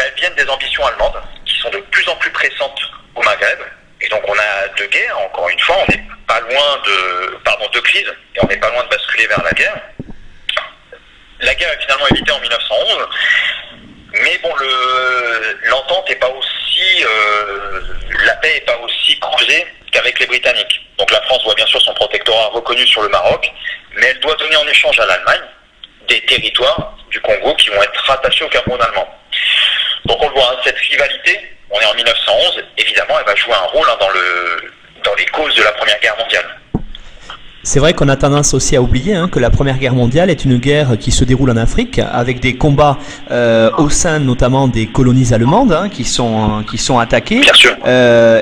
Elles viennent des ambitions allemandes, qui sont de plus en plus pressantes au Maghreb. Et donc on a deux guerres, encore une fois, on n'est pas loin de crises, et on n'est pas loin de basculer vers la guerre. La guerre est finalement évitée en 1911, mais bon, l'entente n'est pas aussi, la paix n'est pas aussi creusée qu'avec les Britanniques. Donc la France voit bien sûr son protectorat reconnu sur le Maroc, mais elle doit donner en échange à l'Allemagne des territoires du Congo qui vont être rattachés au Cameroun allemand. Donc on le voit, cette rivalité, on est en 1911, évidemment elle va jouer un rôle dans les causes de la Première Guerre mondiale. C'est vrai qu'on a tendance aussi à oublier que la Première Guerre mondiale est une guerre qui se déroule en Afrique, avec des combats au sein notamment des colonies allemandes qui sont attaquées. Bien sûr.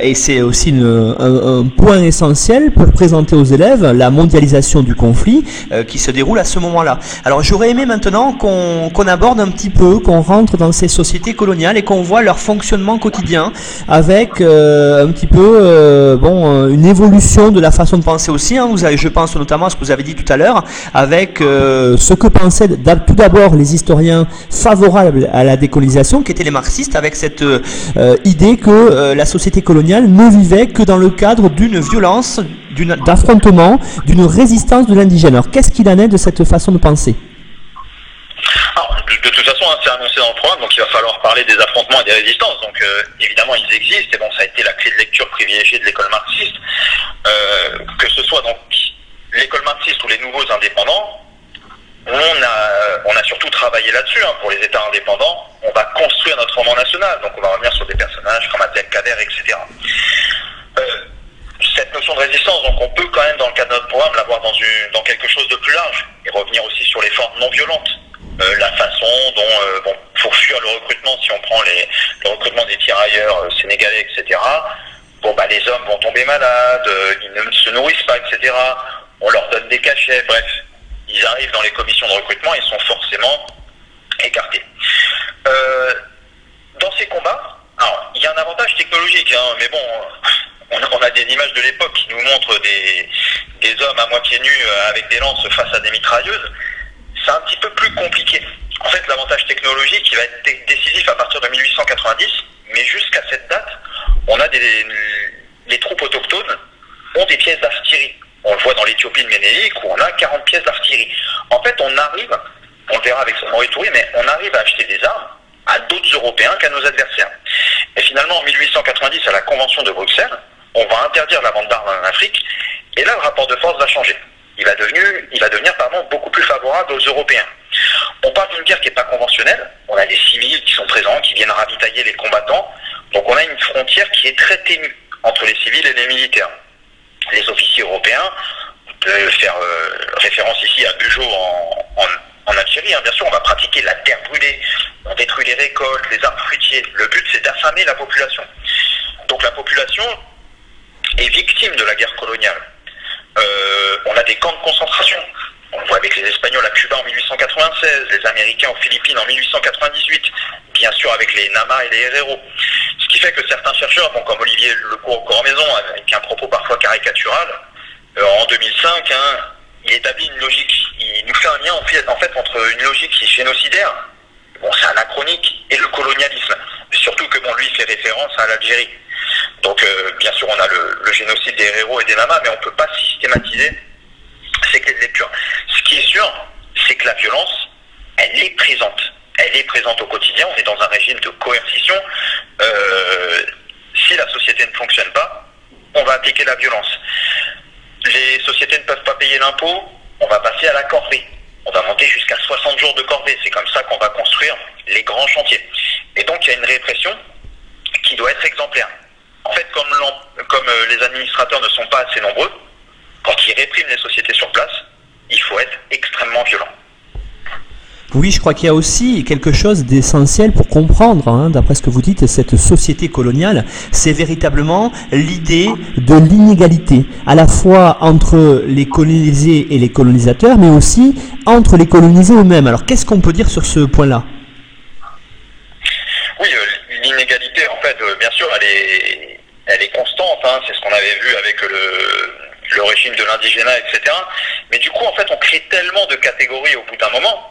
Et c'est aussi un point essentiel pour présenter aux élèves la mondialisation du conflit qui se déroule à ce moment-là. Alors j'aurais aimé maintenant qu'on aborde un petit peu, qu'on rentre dans ces sociétés coloniales et qu'on voit leur fonctionnement quotidien avec un petit peu une évolution de la façon de penser aussi. Je pense notamment à ce que vous avez dit tout à l'heure, avec ce que pensaient tout d'abord les historiens favorables à la décolonisation, qui étaient les marxistes, avec cette idée que la société coloniale ne vivait que dans le cadre d'une violence, d'affrontement, d'une résistance de l'indigène. Alors qu'est-ce qu'il en est de cette façon de penser ? Alors, de toute façon, c'est annoncé dans le programme, donc il va falloir parler des affrontements et des résistances. Donc évidemment, ils existent, et bon, ça a été la clé de lecture privilégiée de l'école marxiste, que ce soit donc l'école marxiste ou les nouveaux indépendants, on a surtout travaillé là-dessus. Pour les États indépendants, on va construire notre roman national, donc on va revenir sur des personnages comme Abdelkader, etc. Cette notion de résistance, donc on peut quand même, dans le cadre de notre programme, l'avoir dans quelque chose de plus large, et revenir aussi sur les formes non violentes, la façon dont, pour fuir le recrutement, si on prend le recrutement des tirailleurs sénégalais, etc., les hommes vont tomber malades, ils ne se nourrissent pas, etc., on leur donne des cachets, bref, ils arrivent dans les commissions de recrutement, ils sont forcément écartés. Dans ces combats, alors, il y a un avantage technologique, mais bon, on a des images de l'époque qui nous montrent des hommes à moitié nus avec des lances face à des mitrailleuses, c'est un petit peu plus compliqué. En fait, l'avantage technologique, il va être décisif à partir de 1890, mais jusqu'à cette date, on a les troupes autochtones ont des pièces d'artillerie. On le voit dans l'Éthiopie de Ménélik où on a 40 pièces d'artillerie. En fait, on arrive, on le verra avec Samori Touré, mais on arrive à acheter des armes à d'autres Européens qu'à nos adversaires. Et finalement, en 1890, à la Convention de Bruxelles, on va interdire la vente d'armes en Afrique, et là, le rapport de force va changer. il va devenir beaucoup plus favorable aux Européens. On parle d'une guerre qui n'est pas conventionnelle, on a des civils qui sont présents, qui viennent ravitailler les combattants, donc on a une frontière qui est très ténue entre les civils et les militaires. Les officiers européens, on peut faire référence ici à Bugeaud en Algérie, hein. Bien sûr on va pratiquer la terre brûlée, on détruit les récoltes, les arbres fruitiers, le but c'est d'affamer la population. Donc la population est victime de la guerre coloniale. On a des camps de concentration, on le voit avec les Espagnols à Cuba en 1896, les Américains aux Philippines en 1898, bien sûr avec les Nama et les Herero. Ce qui fait que certains chercheurs, bon, comme Olivier Lecour-Cormaison, avec un propos parfois caricatural, en 2005, hein, il établit une logique, il nous fait un lien en fait entre une logique qui est génocidaire, bon c'est anachronique, et le colonialisme. Surtout que bon lui fait référence à l'Algérie. Donc bien sûr on a le génocide des Herero et des Nama, mais on ne peut pas systématiser ces clés de lecture. Ce qui est sûr, c'est que la violence, elle est présente. Elle est présente au quotidien, on est dans un régime de coercition. Si la société ne fonctionne pas, on va appliquer la violence. Les sociétés ne peuvent pas payer l'impôt, on va passer à la corvée. On va monter jusqu'à 60 jours de corvée, c'est comme ça qu'on va construire les grands chantiers. Et donc il y a une répression qui doit être exemplaire. En fait, comme les administrateurs ne sont pas assez nombreux, quand ils répriment les sociétés sur place, il faut être extrêmement violent. Oui, je crois qu'il y a aussi quelque chose d'essentiel pour comprendre, hein, d'après ce que vous dites, cette société coloniale, c'est véritablement l'idée de l'inégalité, à la fois entre les colonisés et les colonisateurs, mais aussi entre les colonisés eux-mêmes. Alors, qu'est-ce qu'on peut dire sur ce point-là ? Oui, l'inégalité, en fait, bien sûr, elle est constante, hein, c'est ce qu'on avait vu avec le régime de l'indigénat, etc. Mais du coup, en fait, on crée tellement de catégories au bout d'un moment,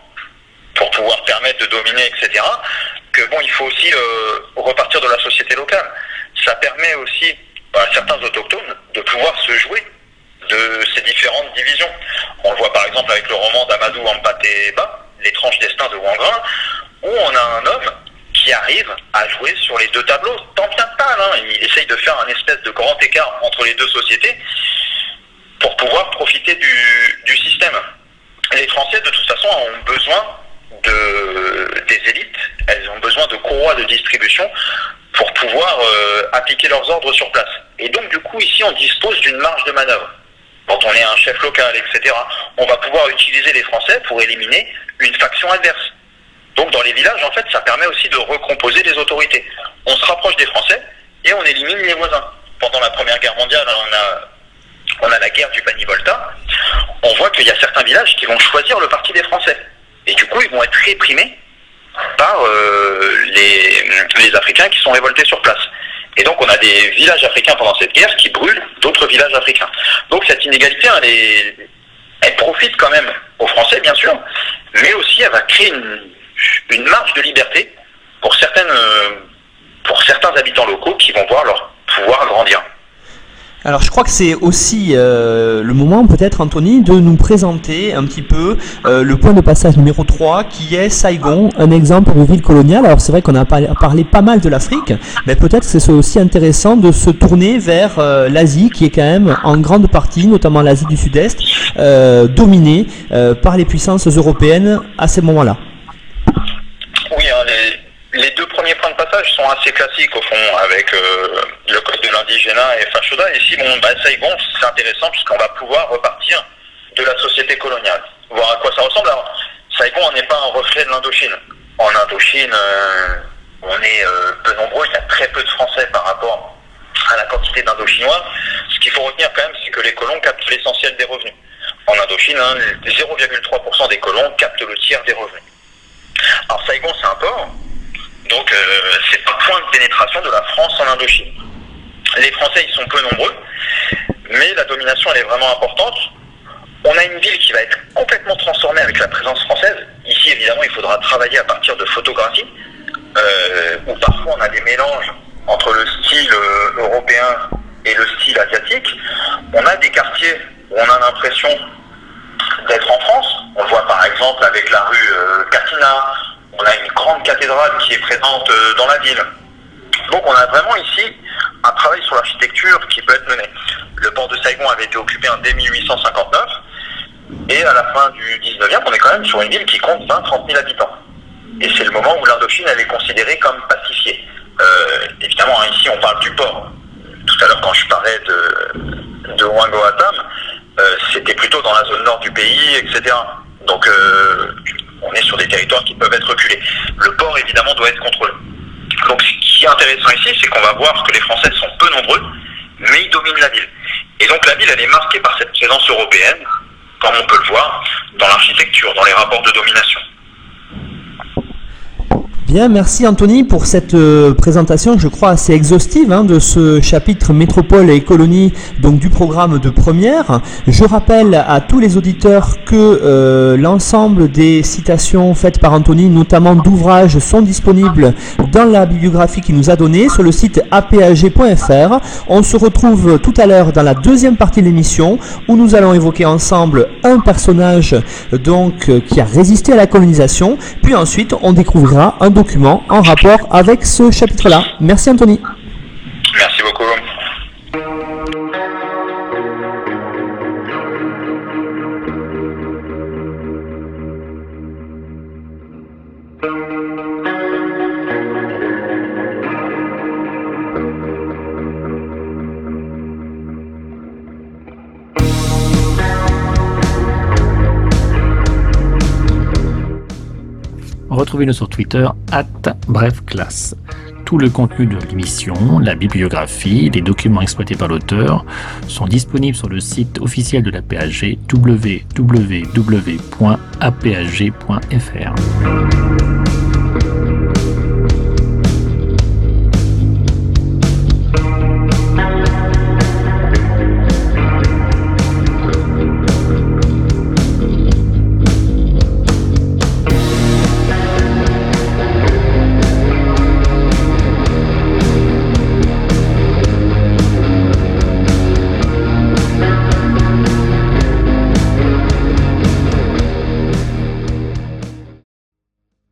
pour pouvoir permettre de dominer, etc., que bon, il faut aussi repartir de la société locale. Ça permet aussi à certains autochtones de pouvoir se jouer de ces différentes divisions. On le voit par exemple avec le roman d'Amadou Hampâté-Bâ, L'étrange destin de Ouangrain, où on a un homme qui arrive à jouer sur les deux tableaux, tant bien que mal, hein. Il essaye de faire un espèce de grand écart entre les deux sociétés pour pouvoir profiter du système. Les Français, de toute façon, ont besoin des élites, elles ont besoin de courroies de distribution pour pouvoir appliquer leurs ordres sur place. Et donc du coup ici on dispose d'une marge de manœuvre. Quand on est un chef local, etc., on va pouvoir utiliser les Français pour éliminer une faction adverse. Donc dans les villages en fait ça permet aussi de recomposer les autorités. On se rapproche des Français et on élimine les voisins. Pendant la Première Guerre mondiale on a la guerre du Banivolta, on voit qu'il y a certains villages qui vont choisir le parti des Français. Et du coup, ils vont être réprimés par les Africains qui sont révoltés sur place. Et donc, on a des villages africains pendant cette guerre qui brûlent d'autres villages africains. Donc, cette inégalité, elle profite quand même aux Français, bien sûr, mais aussi, elle va créer une marge de liberté pour certains habitants locaux qui vont voir leur pouvoir grandir. Alors je crois que c'est aussi le moment peut-être, Anthony, de nous présenter un petit peu le point de passage numéro 3 qui est Saigon, un exemple de ville coloniale. Alors c'est vrai qu'on a parlé pas mal de l'Afrique, mais peut-être que c'est aussi intéressant de se tourner vers l'Asie qui est quand même en grande partie, notamment l'Asie du Sud-Est, dominée par les puissances européennes à ces moments-là. Oui, hein, les deux premiers points de passage sont assez classiques au fond avec le code de l'indigénat et Fashoda. Et ici, Saigon, c'est intéressant puisqu'on va pouvoir repartir de la société coloniale, voir à quoi ça ressemble. Alors, Saigon n'est pas un reflet de l'Indochine. En Indochine, on est peu nombreux, il y a très peu de Français par rapport à la quantité d'Indochinois. Ce qu'il faut retenir quand même, c'est que les colons captent l'essentiel des revenus. En Indochine, hein, 0,3% des colons captent le tiers des revenus. Alors Saigon, c'est un port. Donc c'est un point de pénétration de la France en Indochine. Les Français, ils sont peu nombreux, mais la domination, elle est vraiment importante. On a une ville qui va être complètement transformée avec la présence française. Ici, évidemment, il faudra travailler à partir de photographies, où parfois on a des mélanges entre le style européen et le style asiatique. On a des quartiers où on a l'impression d'être en France. On le voit par exemple avec la rue Katina. On a une grande cathédrale qui est présente dans la ville. Donc on a vraiment ici un travail sur l'architecture qui peut être mené. Le port de Saigon avait été occupé dès 1859. Et à la fin du 19e, on est quand même sur une ville qui compte 20-30 000 habitants. Et c'est le moment où l'Indochine, elle est considérée comme pacifiée. Évidemment, ici, on parle du port. Tout à l'heure, quand je parlais de Hoàng Hoa Thám, c'était plutôt dans la zone nord du pays, etc. Donc, on est sur des territoires qui peuvent être reculés. Le port, évidemment, doit être contrôlé. Donc, ce qui est intéressant ici, c'est qu'on va voir que les Français sont peu nombreux, mais ils dominent la ville. Et donc, la ville, elle est marquée par cette présence européenne, comme on peut le voir, dans l'architecture, dans les rapports de domination. Bien, merci Anthony pour cette présentation, je crois, assez exhaustive de ce chapitre Métropole et Colonies, donc du programme de première. Je rappelle à tous les auditeurs que l'ensemble des citations faites par Anthony, notamment d'ouvrages, sont disponibles dans la bibliographie qu'il nous a donnée sur le site aphg.fr. On se retrouve tout à l'heure dans la deuxième partie de l'émission où nous allons évoquer ensemble un personnage donc qui a résisté à la colonisation, puis ensuite on découvrira un document en rapport avec ce chapitre-là. Merci Anthony. Merci beaucoup. Retrouvez-le sur Twitter @brefclasse. Tout le contenu de l'émission, la bibliographie, les documents exploités par l'auteur sont disponibles sur le site officiel de la PAG www.apag.fr.